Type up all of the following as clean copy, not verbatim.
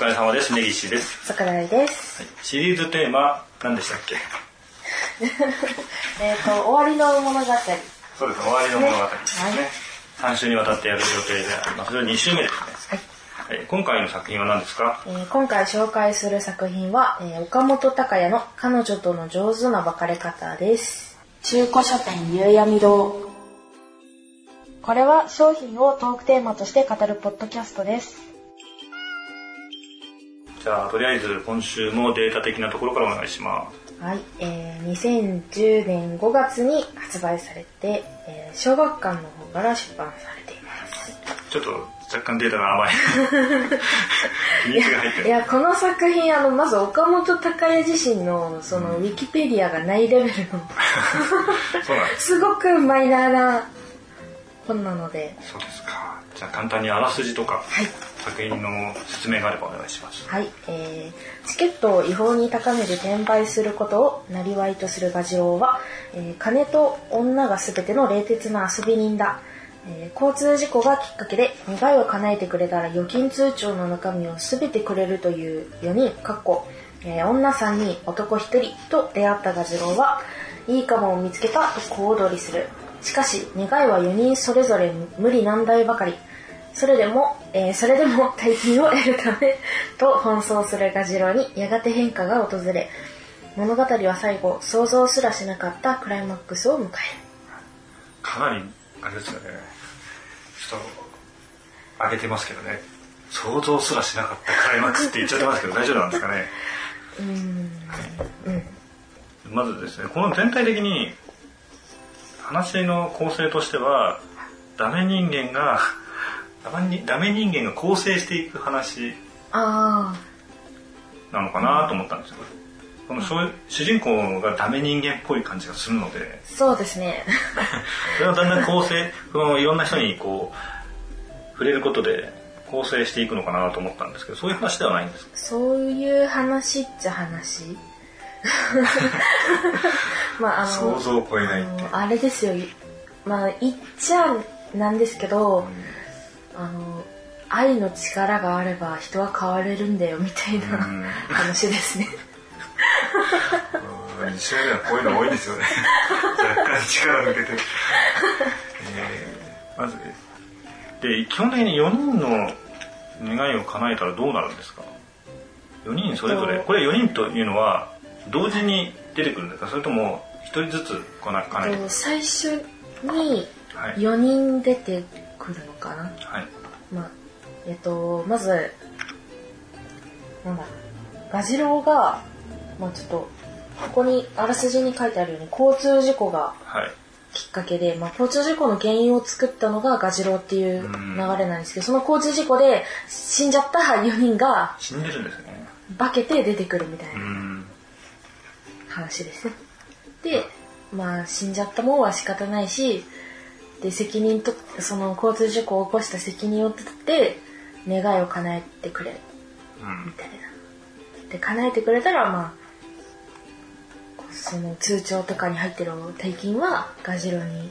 疲れ様です。根岸です。桜井です、はい。シリーズテーマ何でしたっけ？終わりの物語。そうです。終わりの物語ですね。はい、3週にわたってやる予定で、それ2週目ですね。はいはい、今回の作品は何ですか？今回紹介する作品は、岡本孝也の彼女との上手な別れ方です。中古書店夕闇堂。これは商品をトークテーマとして語るポッドキャストです。じゃあとりあえず今週もデータ的なところからお願いします。はい、2010年5月に発売されて、小学館の方から出版されています。ちょっと若干データが甘い。秘密が入ってる。いやこの作品まず岡本孝也自身のその、ウィキペディアがないレベルのそうなんです。すごくマイナーな。なのでそうですか。じゃあ簡単にあらすじとか、はい、作品の説明があればお願いします。はい、チケットを違法に高値で転売することをなりわいとする蛾次郎は、金と女が全ての冷徹な遊び人だ、交通事故がきっかけで願いを叶えてくれたら預金通帳の中身を全てくれるという4人女3人男1人と出会った蛾次郎はいいかもを見つけたと小躍りする。しかし願いは4人それぞれ無理難題ばかり。それでも大金を得るためと奔走する蛾次郎にやがて変化が訪れ、物語は最後想像すらしなかったクライマックスを迎える。かなりあれですよね、ちょっと上げてますけどね、想像すらしなかったクライマックスって言っちゃってますけど大丈夫なんですかね。うん、まずですね、この全体的に話の構成としてはダメ人間が構成していく話なのかなと思ったんですけど、この主人公がダメ人間っぽい感じがするので、そうですねそれをだんだん構成いろんな人にこう触れることで構成していくのかなと思ったんですけど、そういう話ではないんですか？そういう話っちゃ話まあ想像を超えないってあれですよ。まあ言っちゃなんですけど、愛の力があれば人は変われるんだよみたいな話ですね。2週目はこういうの多いですよね。若干力抜けてまずで基本的に4人の願いを叶えたらどうなるんですか？4人それぞれ、これ4人というのは同時に出てくるんですか、それとも1人ずつ来なくかないと最初に4人出てくるのかな、はい、まずなんだ蛾次郎が、ちょっとここにあらすじに書いてあるように交通事故がきっかけで、交通事故の原因を作ったのが蛾次郎っていう流れなんですけど、その交通事故で死んじゃった4人が死んでるんですよね、化けて出てくるみたいな話ですね。で、死んじゃったもんは仕方ないし、でその交通事故を起こした責任を取って願いを叶えてくれる、みたいな。で叶えてくれたらその通帳とかに入ってる大金は蛾次郎に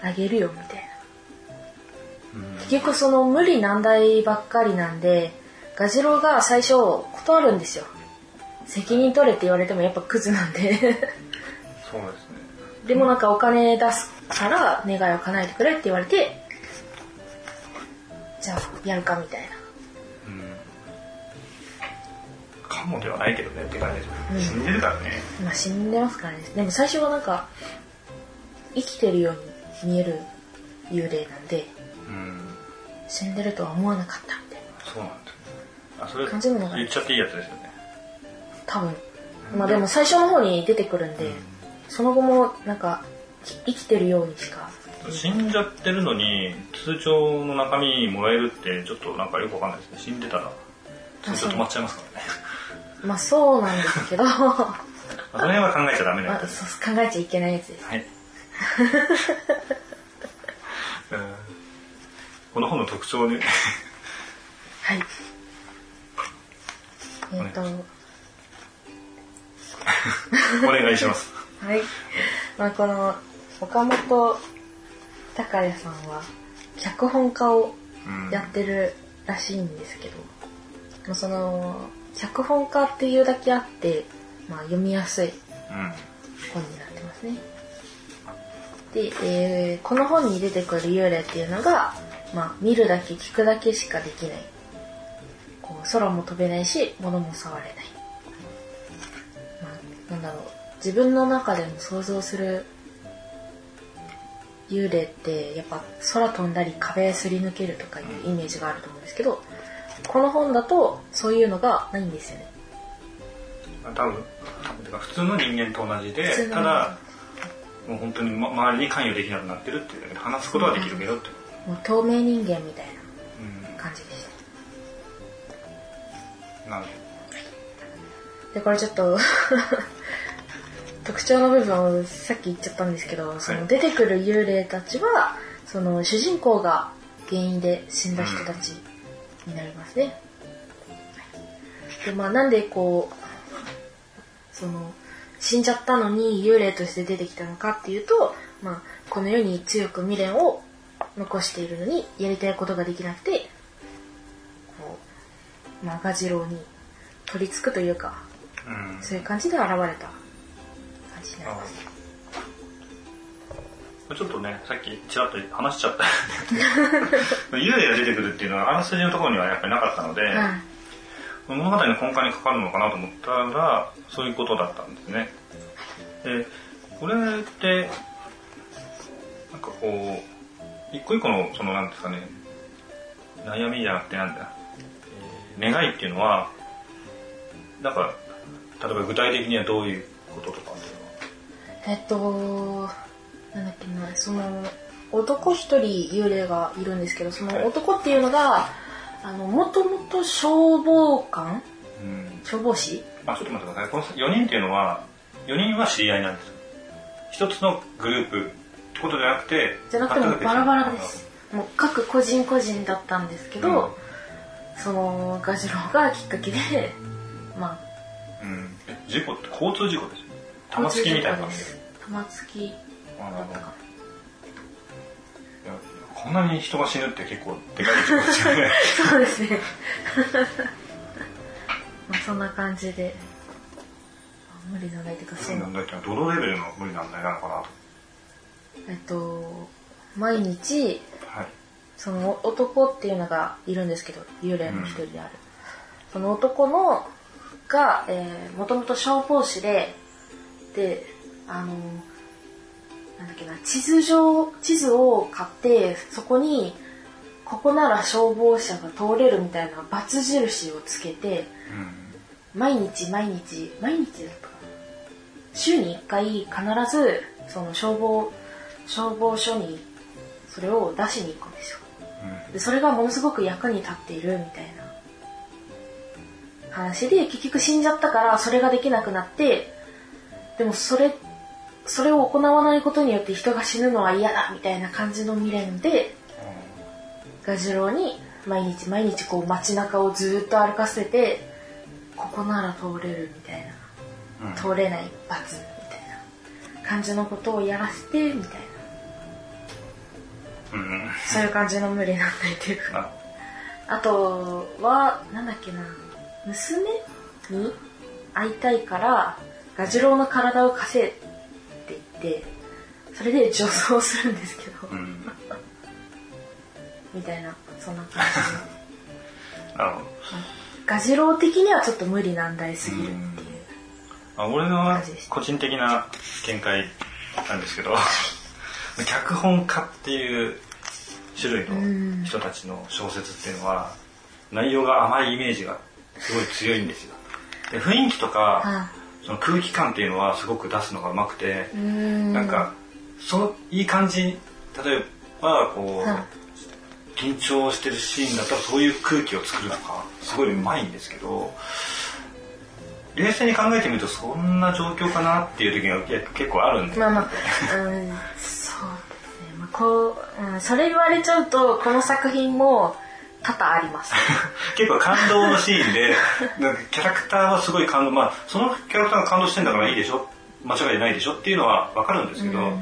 あげるよみたいな。結局その無理難題ばっかりなんで蛾次郎が最初断るんですよ。責任取れって言われてもやっぱクズなんでそうですね。でもお金出すから願いを叶えてくれって言われて、じゃあやるかみたいな、かもではないけどねって感じ。死んでるからね、死んでますからね。でも最初は生きてるように見える幽霊なんで、死んでるとは思わなかったみたいな。そうなんですね。それ言っちゃっていいやつですよね多分。でも最初の方に出てくるんで、その後も生きてるようにしか。死んじゃってるのに通帳の中身もらえるってちょっとよくわかんないですね。死んでたら通帳止まっちゃいますからね。そうなんですけどその辺は考えちゃダメなやつです、考えちゃいけないやつです、はいこの本の特徴ねはいお願いしますはい、この岡本孝也さんは脚本家をやってるらしいんですけど、もその脚本家っていうだけあって、まあ、読みやすい本になってますね。で、この本に出てくる幽霊っていうのが、まあ、見るだけ聞くだけしかできない、こう空も飛べないし物も触れない、まあ、なんだろう、自分の中でも想像する幽霊ってやっぱ空飛んだり壁すり抜けるとかいうイメージがあると思うんですけど、この本だとそういうのがないんですよね。多分普通の人間と同じで、ただもう本当に周りに関与できなくなってるっていうだけで、話すことはできるけどって、もう透明人間みたいな感じでした。なるほど。でこれちょっと特徴の部分をさっき言っちゃったんですけど、その出てくる幽霊たちはその主人公が原因で死んだ人たちになりますね。で、まあ、なんでこうその死んじゃったのに幽霊として出てきたのかっていうと、まあ、この世に強く未練を残しているのにやりたいことができなくて、こうまあ、蛾次郎に取りつくというか、そういう感じで現れた。ちょっとね、さっきちらっと話しちゃった幽霊が出てくるっていうのはあらすじのところにはやっぱりなかったので、うん、物語の根幹にかかるのかなと思ったらそういうことだったんですね。でこれってなんかこう一個一個のそのなんですかね、悩みじゃなくてなんだ、願いっていうのはだから例えば具体的にはどういうこととかっていうのはなんだっけな、その男一人幽霊がいるんですけど、その男っていうのがもともと消防官、消防士、ちょっと待ってください。この4人っていうのは4人は知り合いなんですよ。一つのグループってことじゃなくて、もうバラバラです。もう各個人個人だったんですけど、その蛾次郎がきっかけで、まあ、事故って交通事故ですよ。玉突きみたいな感じです。玉突きだったかな。こんなに人が死ぬって結構でかい事故ですよね。そうですね。まあそんな感じで、無理難題というか、そう。無理難題ってどのレベルの無理難題なのかなと。毎日、その男っていうのがいるんですけど、幽霊の一人である。その男のがもともと消防士で。でなんだっけな、地図を買って、そこにここなら消防車が通れるみたいな×印をつけて、毎日だったかな、週に1回必ずその消防署にそれを出しに行くんですよ。でそれがものすごく役に立っているみたいな話で、結局死んじゃったからそれができなくなって、でもそれを行わないことによって人が死ぬのは嫌だみたいな感じの未練で、蛾次郎に毎日こう街中をずっと歩かせて、ここなら通れるみたいな、通れない罰みたいな感じのことをやらせてみたいな、そういう感じの無理なんだというか。あとはなんだっけな、娘に会いたいから蛾次郎の体を貸せって言って、それで女装するんですけど、みたいな、そんな感じ。蛾次郎的にはちょっと無理難題すぎるっていう感じでした。俺の個人的な見解なんですけど、脚本家っていう種類の人たちの小説っていうのは、内容が甘いイメージがすごい強いんですよ。で雰囲気とか、その空気感っていうのはすごく出すのがうまくて、なんかそのいい感じ、例えばこう、緊張してるシーンだったらそういう空気を作るとかすごいうまいんですけど、冷静に考えてみるとそんな状況かなっていう時が結構あるんで、そうですね、こう、それ言われちゃうとこの作品も多々あります。結構感動のシーンで、なんかキャラクターはすごい感動、そのキャラクターが感動してんだからいいでしょ、間違いないでしょっていうのは分かるんですけど、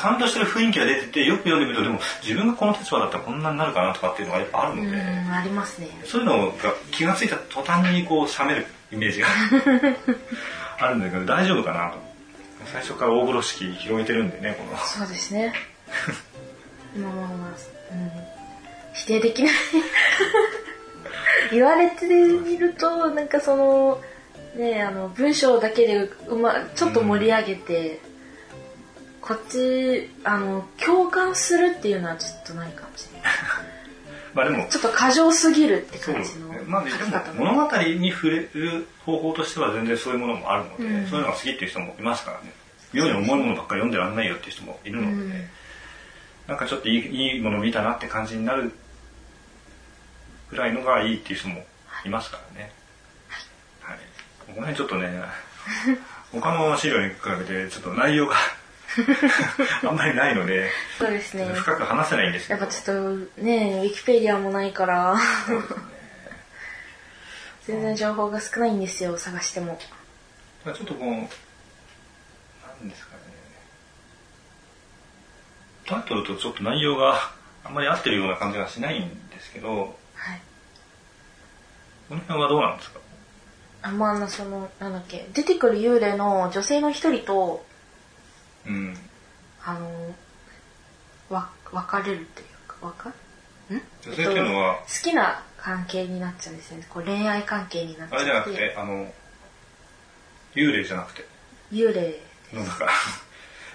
担当してる雰囲気が出ててよく読んでみるとでも自分がこの立場だったらこんなになるかなとかっていうのがやっぱあるので、うん、ありますね。そういうのが気がついた途端にこう冷めるイメージがあるんだけど大丈夫かなと最初から大風呂敷広げてるんでねこのそうですね今思います、うん、否定できない言われてみるとなんかそのねあの文章だけでちょっと盛り上げて、うん、こっちあの共感するっていうのはちょっとないかもしれないまあでもちょっと過剰すぎるって感じの、まあね、でも物語に触れる方法としては全然そういうものもあるので、うん、そういうのが好きっていう人もいますからね妙に重いものばっかり読んでらんないよっていう人もいるので、うん、なんかちょっといいもの見たなって感じになるぐらいのがいいっていう人もいますからね、はいはい、この辺ちょっとね他の資料に比べてちょっと内容があんまりないので、そうですね、深く話せないんですけどやっぱちょっとねウィキペディアもないから、ね、全然情報が少ないんですよ探しても。ちょっとこうなんですかねタイトルとちょっと内容があんまり合ってるような感じがしないんですけど、はい、この辺はどうなんですか。まあそのなんだっけ出てくる幽霊の女性の一人と。うん、別れるというか女性っていうのは、好きな関係になっちゃうんですよねこう恋愛関係になっちゃってあれじゃなくて幽霊じゃなくて幽霊ですだから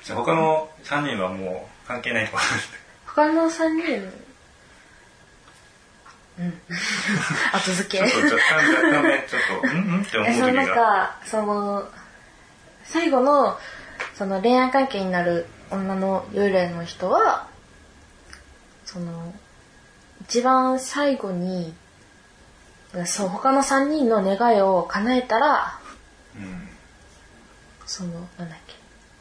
じゃあ他の3人はもう関係ないと思います他の3人うん後付けちょっと若干ねちょっとうんうんって思う時がなんかその最後のその恋愛関係になる女の幽霊の人はその一番最後にそう他の3人の願いを叶えたら、うん、そのなんだっけ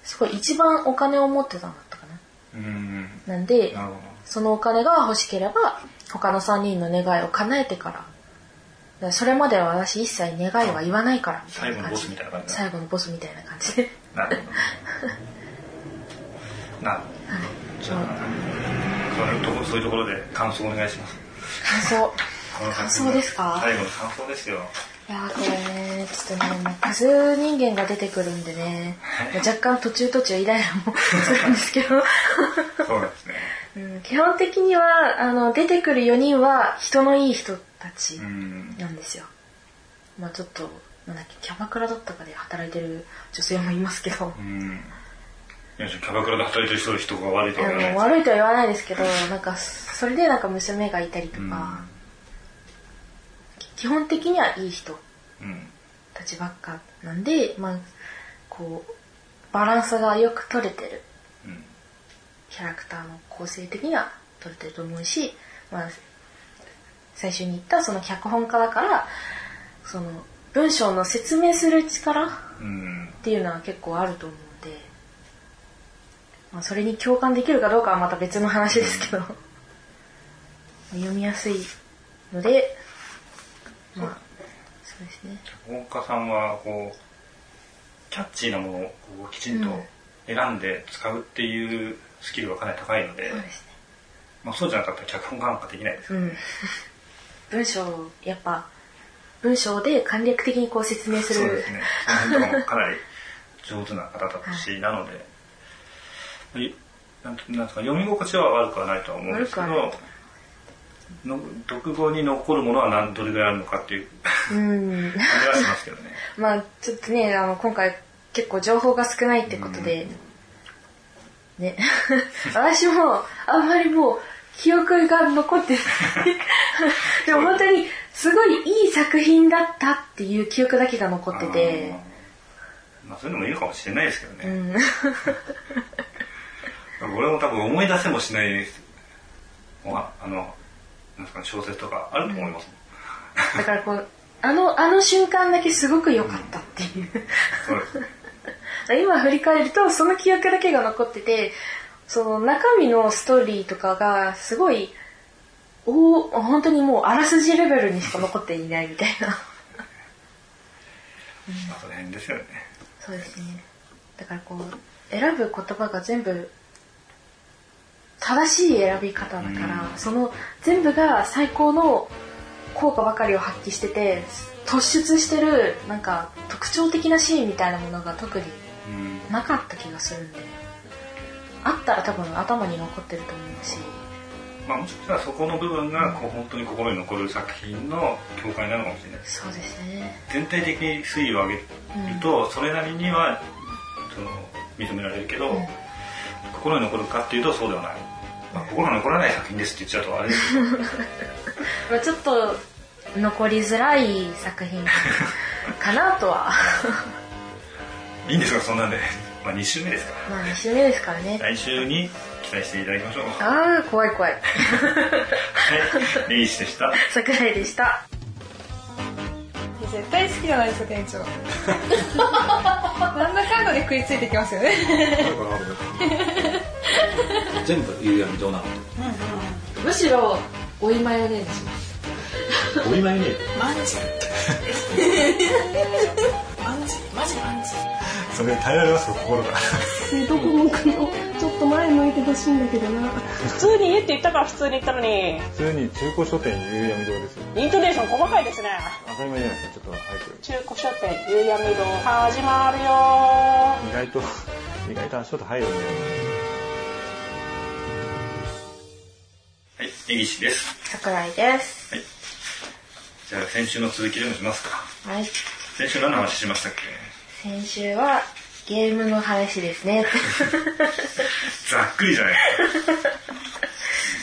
すごい一番お金を持ってたんだったかな、うん、なんでそのお金が欲しければ他の3人の願いを叶えてからそれまでは私一切願いは言わないからみたいな感じ最後のボスみたいな感じでなるほど。なるほど。じゃあ、そういうところで感想お願いします。感想ですか？最後の感想ですよ。いやこれね、ちょっとね、数人間が出てくるんでね、若干途中イライラもするんですけど。そうですね。うん、基本的には出てくる4人は人のいい人たちなんですよ。まあちょっと。なんだっけキャバクラだったかで働いてる女性もいますけどうんいやキャバクラで働いてる人が悪いとは言わないです悪いとは言わないですけどなんかそれでなんか娘がいたりとか、うん、基本的にはいい人たちばっかなんで、まあ、こうバランスがよく取れてる、うん、キャラクターの構成的には取れてると思うし、まあ、最初に言ったその脚本家だからその文章の説明する力っていうのは結構あると思うんで、まあ、それに共感できるかどうかはまた別の話ですけど読みやすいのでまあそうですね脚本家さんはこうキャッチーなものをこうきちんと選んで使うっていうスキルはかなり高いので、そうですね、まあ、そうじゃなかったら脚本家なんかできないですよね、うん、文章やっぱ文章で簡略的にこう説明するそうですねかなり上手な方だったし、はい、なのでなんか読み心地は悪くはないとは思うんですけどの読後に残るものはどれぐらいあるのかっていう感じはしますけどねまあちょっとね今回結構情報が少ないってことで、ね、私もあんまりもう記憶が残ってないでも本当にすごいいい作品だったっていう記憶だけが残っててまあそういうのもいるかもしれないですけどね、うん、俺も多分思い出せもしないですなんですかね小説とかあると思いますもん、だからこうあの瞬間だけすごく良かったっていう、うん、そうですね今振り返るとその記憶だけが残っててその中身のストーリーとかがすごい本当にもうあらすじレベルにしか残っていないみたいな、うん、その辺ですよねそうですねだからこう選ぶ言葉が全部正しい選び方だから、うん、その全部が最高の効果ばかりを発揮してて突出してるなんか特徴的なシーンみたいなものが特になかった気がするんで、あったら多分頭に残ってると思うし、まあ、もしかしたらそこの部分がこう本当に心に残る作品の境界なのかもしれない。そうですね。全体的に推移を上げると、うん、それなりにはその認められるけど、うん、心に残るかっていうとそうではない、まあ、心に残らない作品ですって言っちゃうとあれですまあちょっと残りづらい作品かなとはいいんですかそんなんで、まあ、2週目ですから、まあ、2週目ですからね、来週に期待していただきましょう。あー怖い怖いはい、レイシでした。桜井でした。絶対好きじゃないですか店長なんだかんだで食いついてきますよね全部言うやみどうなの、うんうん、むしろ追いマヨネーズします追いマヨネーズマンジマンジマジマンジそれ耐えられますか心がどこ向くのちょっと前向いてほしいんだけどな普通に家って言ったから普通に言ったのに普通に中古書店夕闇堂ですよ。イントネーション細かいですね。当たり前じゃないですか。ちょっと早く中古書店夕闇堂始まるよ。意外とちょっと早いよね。はい、根岸です。桜井です。はい、じゃあ先週の続きでもしますか。はい、先週何の話しましたっけ。先週はゲームの話ですねざっくりじゃない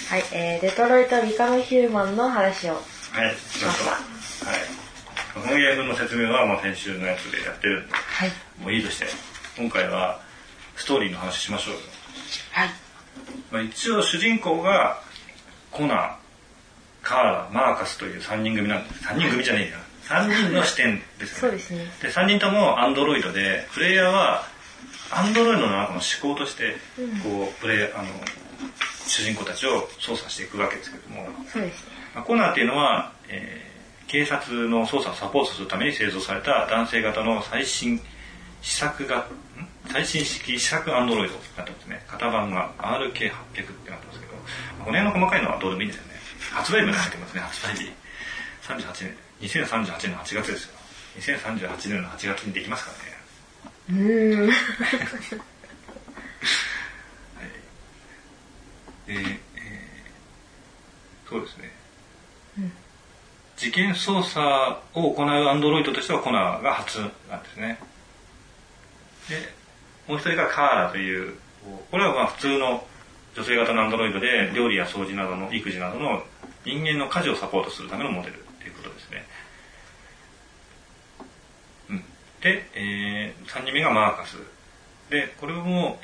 はい、デトロイトビカムヒューマンの話をしました。はい、このゲームの説明はもう先週のやつでやってるんで、はい、もういいとして今回はストーリーの話しましょうよ。はい、まあ、一応主人公がコナン、カーラ、マーカスという3人組なんです。3人組じゃねえよ3人の視点ですね。そうですね。で3人ともアンドロイドで、プレイヤーはアンドロイドの中の思考としてこう主人公たちを操作していくわけですけども、そうですね。まあ、コナーっていうのは、警察の捜査をサポートするために製造された男性型の最新式試作アンドロイドになってますね。型番が RK800 ってなってますけど、この辺の細かいのはどうでもいいんですよね。発売日になってますね。発売日2038年の8月ですよ。2038年の8月にできますからね。はい、そうですね、うん、事件捜査を行うアンドロイドとしてはコナーが初なんですね。でもう一人がカーラという、これはまあ普通の女性型のアンドロイドで、料理や掃除などの育児などの人間の家事をサポートするためのモデルということですね。うん、で、3人目がマーカスで、これも、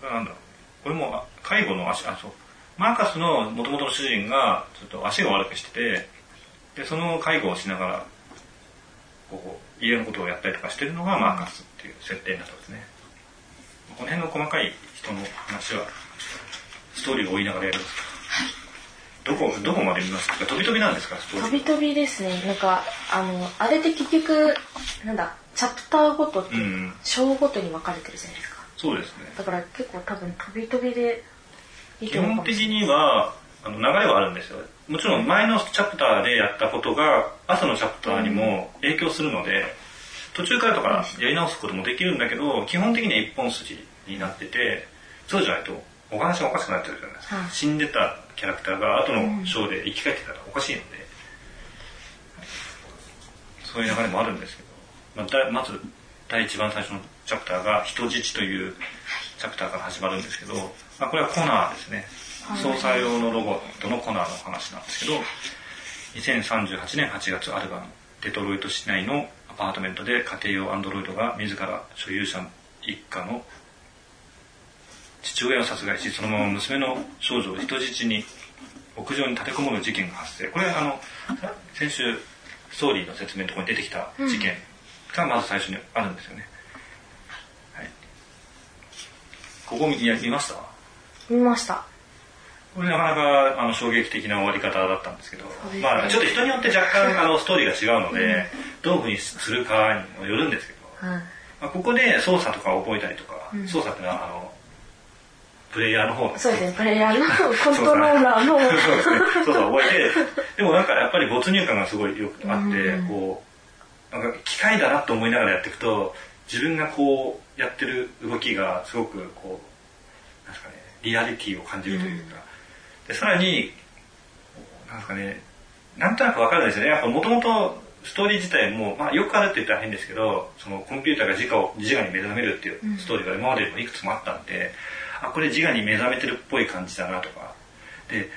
これなんだろう、これも介護の足、あ、そう、マーカスの元々の主人がちょっと足を悪くしてて、でその介護をしながらこう家のことをやったりとかしてるのがマーカスっていう設定になったんですね。この辺の細かい人の話はストーリーを追いながらやるんですか。はい、どこまで見ますか。飛び飛びなんですか。ストーリー飛び飛びですね。なんかあれって結局なんだ、チャプターごとって、うん、章ごとに分かれてるじゃないですか。そうですね。だから結構多分飛び飛びでいいと思うかもしれない。基本的には流れはあるんですよ。もちろん前のチャプターでやったことが朝のチャプターにも影響するので、うん、途中からとかやり直すこともできるんだけど、基本的には一本筋になってて、そうじゃないとお話がおかしくなってるじゃないですか。はい、死んでたキャラクターが後の章で生き返ってたらおかしいので、うん、そういう流れもあるんですけど、まず第一番最初のチャプターが人質というチャプターから始まるんですけど、まあ、これはコナーですね。捜査用のロボットのコナーの話なんですけど、2038年8月アルバム、デトロイト市内のアパートメントで家庭用アンドロイドが自ら所有者一家の父親を殺害し、そのまま娘の少女を人質に屋上に立てこもる事件が発生。これ先週ストーリーの説明のところに出てきた事件がまず最初にあるんですよね。うん、はい、ここ見ました。見ました。これなかなか衝撃的な終わり方だったんですけど、まあ、ちょっと人によって若干ストーリーが違うので、どういうふうにするかにもよるんですけど、うん、まあ、ここで操作とか覚えたりとか、うん、操作ってのはプレイヤーの方、そうです、プレイヤーのコントローラーのそうそう覚えて、でもなんかやっぱり没入感がすごいよくあって、こうなんか機械だなと思いながらやっていくと、自分がこうやってる動きがすごくこうなんですかね、リアリティを感じるというか、でさらになんですかね、なんとなくわかるんですよね。やっぱ元々ストーリー自体も、まあ、よくあるって言ったら変ですけど、そのコンピューターが自我に目覚めるっていうストーリーが今までもいくつもあったんで、あ、これ自我に目覚めてるっぽい感じだなとか。で、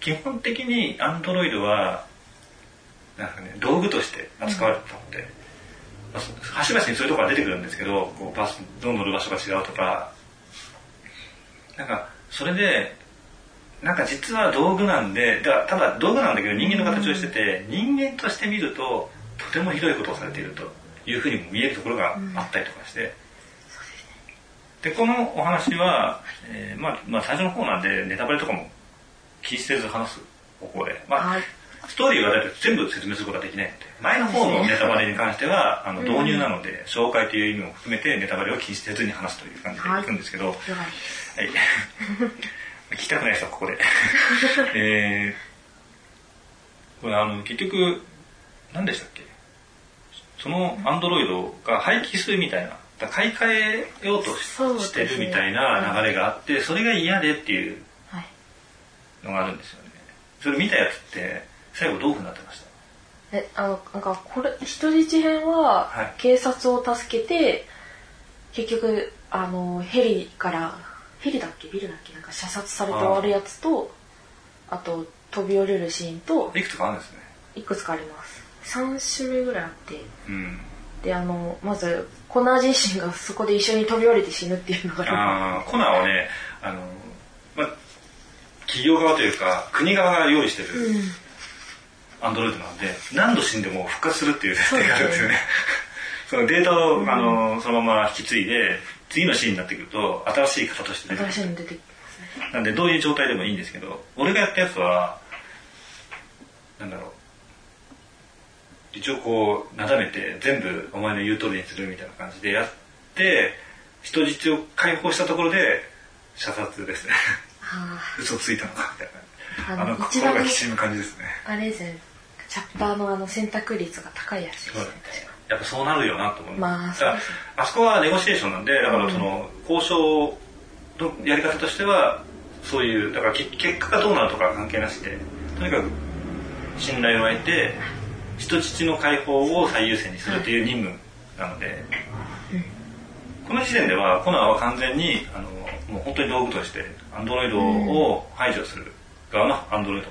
基本的にアンドロイドはなんか、ね、道具として扱われてたので、まあ、端々にそういうところが出てくるんですけど、こうバスの乗る場所が違うとか、なんかそれでなんか実は道具なんで、ただ道具なんだけど人間の形をしてて、人間として見るととてもひどいことをされているというふうにも見えるところがあったりとかして、でこのお話は、まあ最初の方なんでネタバレとかも気にせず話す方向で、まあストーリーはだいたい全部説明することはできないので、前の方のネタバレに関しては導入なので紹介という意味も含めてネタバレを気にせずに話すという感じでいくんですけど、はい。聞きたくない人はここで、これ結局何でしたっけ、そのアンドロイドが廃棄するみたいな、買い替えようとしてるみたいな流れがあって、それが嫌でっていうのがあるんですよね。それ見たやつって最後どういう風になってました？なんかこれ人質編は警察を助けて、はい、結局ヘリだっけビルだっけ、なんか射殺されて終わるやつと、あと飛び降りるシーンと、いくつかあるんですね。いくつかあります。3種類ぐらいあって、うん、でまずコナー自身がそこで一緒に飛び降りて死ぬっていうのがある。コナーはね、まあ、企業側というか国側が用意してるアンドロイドなんで、何度死んでも復活するっていう設定があるんですよね。そのデータを、そのまま引き継いで次のシーンになってくると新しい方として出てくる。新しいの出てきますね。なんでどういう状態でもいいんですけど、俺がやったやつはなんだろう、一応こうなだめて全部お前の言う通りにするみたいな感じでやって、人質を解放したところで射殺ですね。嘘ついたのかみたいな、心がきしむ感じですね。あれですね、チャプターの選択率が高いやつですね。やっぱそうなるよなと思う。まあ、だからあそこはネゴシエーションなんで、だからその交渉のやり方としてはそういう、だから結果がどうなるとか関係なしで、とにかく信頼を得て人質の解放を最優先にするという任務なので、この時点ではコナーは完全にもう本当に道具としてアンドロイドを排除する側のアンドロイ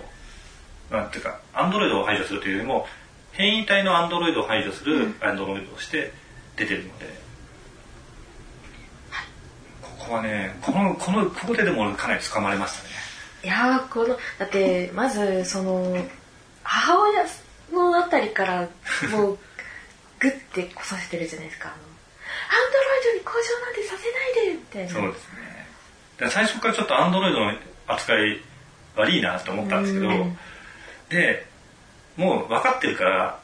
ド、なんていうかアンドロイドを排除するというよりも変異体のアンドロイドを排除するアンドロイドとして出てるので、ここはね、ここででもかなり掴まれましたね。いやー、だってまずその母親のあたりからもうグッてこさせてるじゃないですか。アンドロイドに交渉なんてさせないでみたいな。そうですね。だから最初からちょっとアンドロイドの扱い悪いなと思ったんですけど、でもう分かってるから、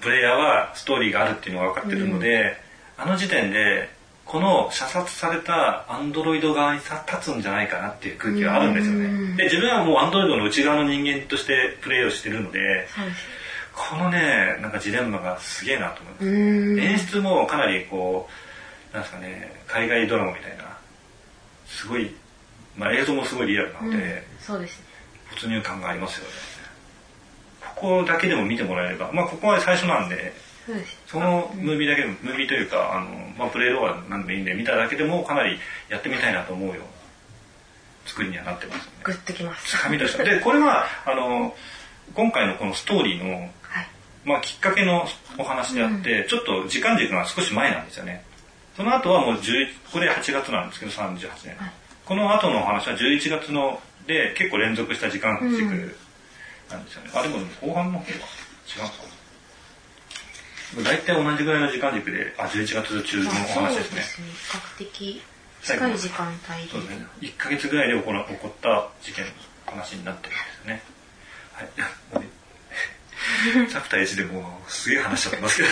プレイヤーはストーリーがあるっていうのが分かってるので、あの時点でこの射殺されたアンドロイド側に立つんじゃないかなっていう空気があるんですよね。で、自分はもうアンドロイドの内側の人間としてプレイをしてるので、このね、なんかジレンマがすげえなと思って、演出もかなりこうなんですかね、海外ドラマみたいな、すごい、まあ、映像もすごいリアルなので、そうですね、没入感がありますよね。ここだけでも見てもらえれば、まあ、ここは最初なんで、そのムービーだけでも、ムービーというかまあ、プレイ動画なんでもいいんで見ただけでもかなりやってみたいなと思うような作りにはなってますね。グッときます。掴み出した。で、これは今回のこのストーリーの、まあ、きっかけのお話であって、ちょっと時間軸が少し前なんですよね。その後はもうこれ8月なんですけど、38年、この後のお話は11月ので結構連続した時間軸。なんですよね。あ、でも後半の方は違うか。だいたい同じぐらいの時間軸で、11月中のお話ですね。そうですね。比較的近い時間帯で。そうですね。1ヶ月ぐらいで起こった事件の話になってるんですね。はい。チャプター1でもうすげえ話しちゃってますけど。い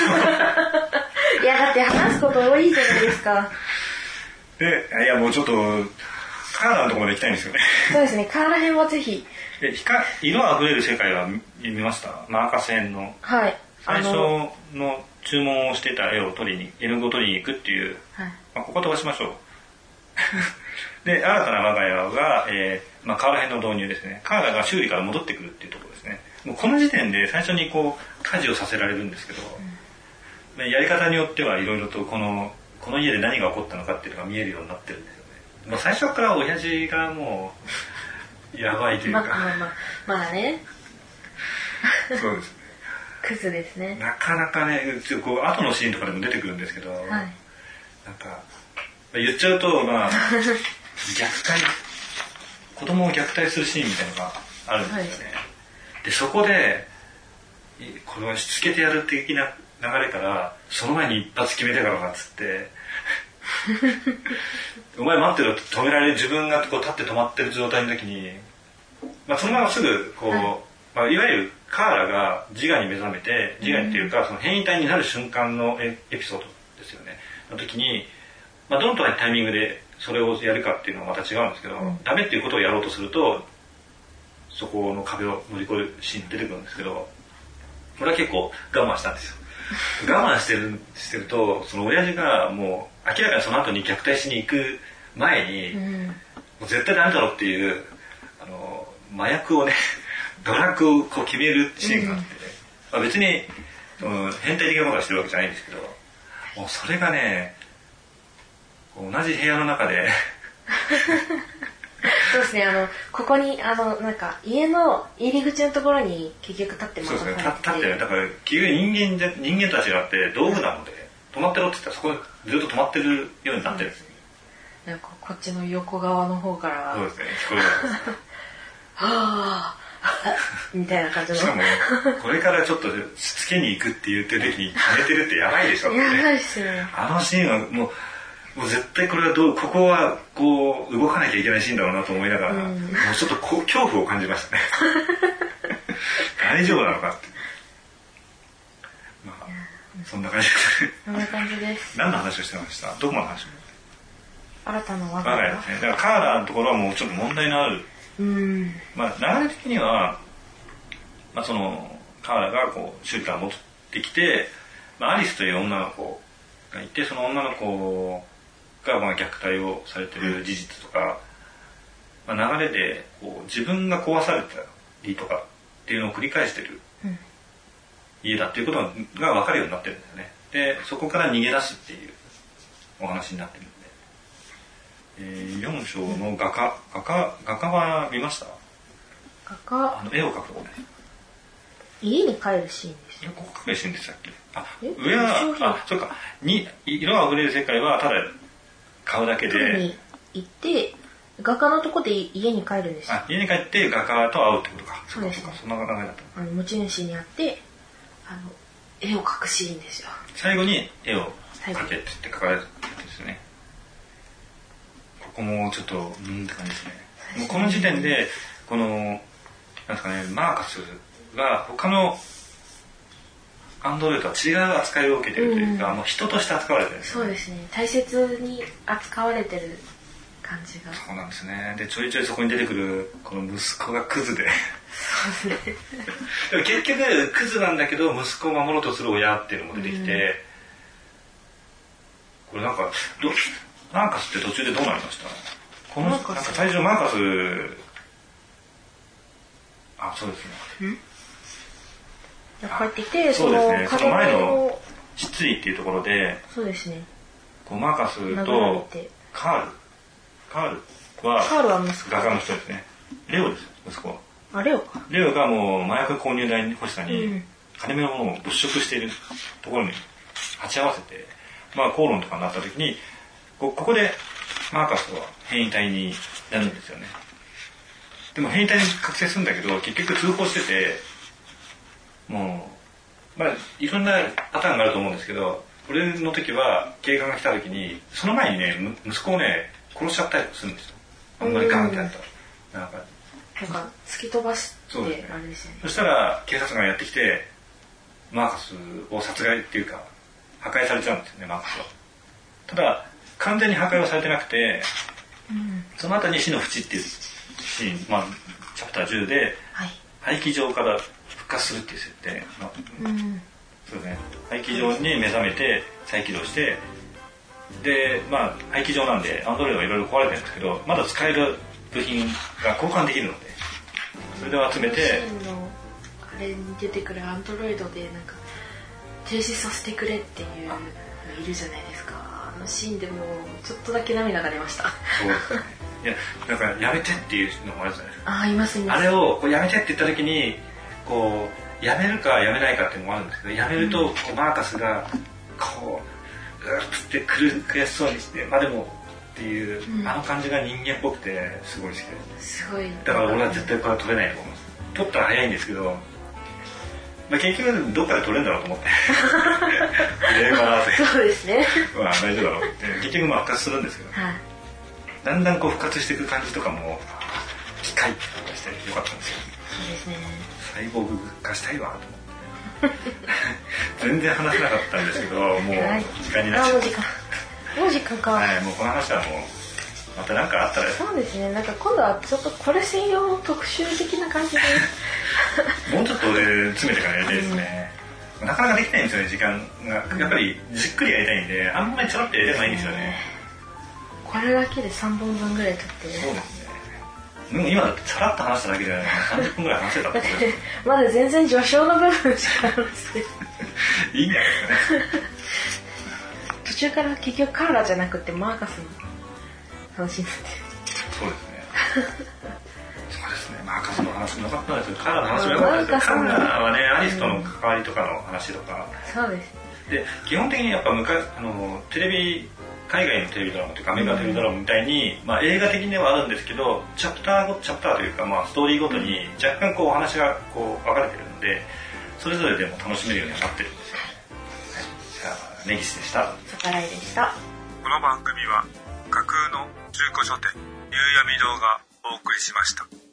や、だって話すこと多いじゃないですか。で、いや、もうちょっと。カナダのところまで行きたいんですよね。そうですね、カナダ編はぜひ。色あふれる世界は見ました？マーカス編の、はい、最初の注文をしてた絵を取りに、絵の具を取りに行くっていう、はい、まあ、ここ飛ばしましょう。で、新たな我が家が、まあ、カナダ編の導入ですね。カナダが修理から戻ってくるっていうところですね。もうこの時点で最初にこう家事をさせられるんですけど、うん、やり方によってはいろいろとこの家で何が起こったのかっていうのが見えるようになってるんですよね。もう最初から親父がもうやばいというか、まあね。そうですね。クズですね。なかなかね、こう後のシーンとかでも出てくるんですけど、はい、なんか言っちゃうと、まあ子供を虐待するシーンみたいなのがあるんですよね。はい、でそこでこれはしつけてやる的な流れから、その前に一発決めてからかっつってお前待ってろって止められる、自分がこう立って止まってる状態の時に、まあ、そのまますぐこう、はい、まあ、いわゆるカーラが自我に目覚めて、自我っていうかその変異体になる瞬間のエピソードですよね。の時に、まあ、どのタイミングでそれをやるかっていうのはまた違うんですけど、うん、ダメっていうことをやろうとするとそこの壁を乗り越えるシーン出てくるんですけど、俺は結構我慢したんですよ。我慢してると、その親父がもう明らかにその後に虐待しに行く前に、うん、もう絶対ダメだろっていう、麻薬をね、ドラッグをこう決めるシーンがあって、まあ、別に、うん、変態的なことはしてるわけじゃないんですけど、もうそれがね、同じ部屋の中でそうですね、ここになんか家の入り口のところに結局立ってますね。立ってだから人間たちがあって道具なので、止まってろって言ったらそこでずっと止まってるようになってるんですよ。なんかこっちの横側の方からそうですね、聞こえるんですよ。はぁみたいな感じのしかもこれからちょっとしつけに行くって言ってる時に決めてるってやばいでしょって、ね、やばいっすね。あのシーンはもう絶対これはここはこう動かなきゃいけないシーンだろうなと思いながら、うん、もうちょっと恐怖を感じましたね。大丈夫なのかって、まあ、そんな感じですね。そんな感じです。何の話をしてました？どこの話？新たな我が家ですね。だからカーラーのところはもうちょっと問題のある。うん、まあ流れ的には、まあ、そのカーラーがこうシューターを持ってきて、まあ、アリスという女の子がいて、その女の子がまあ虐待をされてる事実とか、うん、まあ、流れでこう自分が壊されたりとかっていうのを繰り返してる家だっていうことが分かるようになってるんだよね。でそこから逃げ出すっていうお話になってるんで、4章の画家は見ました？絵を描くとこね。家に帰るシーンですよ。ここ描くシーンでしたっけ？あ、上はあ、そうか。色があふれる世界はただ買うだけで。家に行って画家のとこで家に帰るんですよ。あ、家に帰って画家と会うってことか。そうです、ね。そんな考えだった。持ち主に会って絵を描くシーンですよ。最後に絵を描けって言って描かれるんですよね。ここもちょっとって感じですね。もうこの時点でこのなんですかね、マーカスが他のアンドロイドは違う扱いを受けてるというか、うん、もう人として扱われてるんですね。そうですね、大切に扱われてる感じが。そうなんですね。でちょいちょいそこに出てくるこの息子がクズでそうですねでも結局クズなんだけど息子を守ろうとする親っていうのも出てきて、うん、これなんかマーカスって途中でどうなりました？このなんか最初マーカス、あ、そうですね、ん帰ってきて、そうですね、その前の失意っていうところで、そうですね、こうマーカスとカールは画家の人ですね。レオですよ、息子。あ、レオか。レオがもう麻薬購入代欲しさに金目のものを物色しているところに鉢合わせて、まあ口論とかになった時にここでマーカスは変異体になるんですよね。でも変異体に覚醒するんだけど結局通報してて、もうまあいろんなパターンがあると思うんですけど、俺の時は警官が来た時にその前にね息子をね殺しちゃったりするんですよ。あんまりガンってやったらなんか突き飛ばして、そうですね、あれですよね。そしたら警察官がやってきてマーカスを殺害っていうか破壊されちゃうんですよね、マーカスは。ただ完全に破壊はされてなくてうん、その後に死の淵っていうシーン、まあ、チャプター10で、はい、廃棄場から復活するっていう設定、まあうんそうね、廃棄場に目覚めて再起動してで、まあ、廃棄場なんでアンドロイドはいろいろ壊れてるんですけどまだ使える部品が交換できるのでそれで集めてあれに出てくるアンドロイドでなんか停止させてくれっていうのいるじゃないですか。あのシーンでもちょっとだけ涙が出ました。そうですね。いやなんかやめてっていうのもあるじゃないですか。ああいますいます。あれをこうやめてって言った時にこうやめるかやめないかっていうのもあるんですけどやめるとこうマーカスがこううーって悔しそうにしてまあでもっていう、うん、あの感じが人間っぽくてすごい好きです。すごい。だから俺は絶対これは撮れないと思います。撮ったら早いんですけど。まあ、結局どっかで撮れるんだろうと思ってそうですねまあ大丈夫だろうって結局まあ復活するんですけど、はい、だんだんこう復活していく感じとかも機械って感じしてよかったんですよ。そうですねサイボーグ化したいわと思って全然話せなかったんですけどもう時間になっちゃったもう時間か、はい、もうこの話はもうまた何かあったらそうですねなんか今度はちょっとこれ専用の特集的な感じでもうちょっと詰めてからやりたいですね、うん、なかなかできないんですよね時間がやっぱりじっくりやりたいんで、うん、あんまりちょろっとやりたくないんですよね、これだけで3本分ぐらい撮ってそうですねでも今だってさらっと話しただけじゃない30分ぐらい話せたってことですまだ全然序章の部分しか話していいんじゃないですかね途中から結局カーラじゃなくてマーカスの話になってそうですねそうですね、マーカスの話も良かったですけどカーラの話も良かったですけどカーラはね、アリスとの関わりとかの話とかそうですで、基本的にやっぱテレビ海外のテレビドラマというかアメリカのテレビドラマみたいに、まあ、映画的にはあるんですけどチャプターというか、まあ、ストーリーごとに若干こうお話がこう分かれてるのでそれぞれでも楽しめるようになってるんですよ、はい、じゃあ、根岸でした櫻井でした。この番組は架空の中古書店夕闇堂がお送りしました。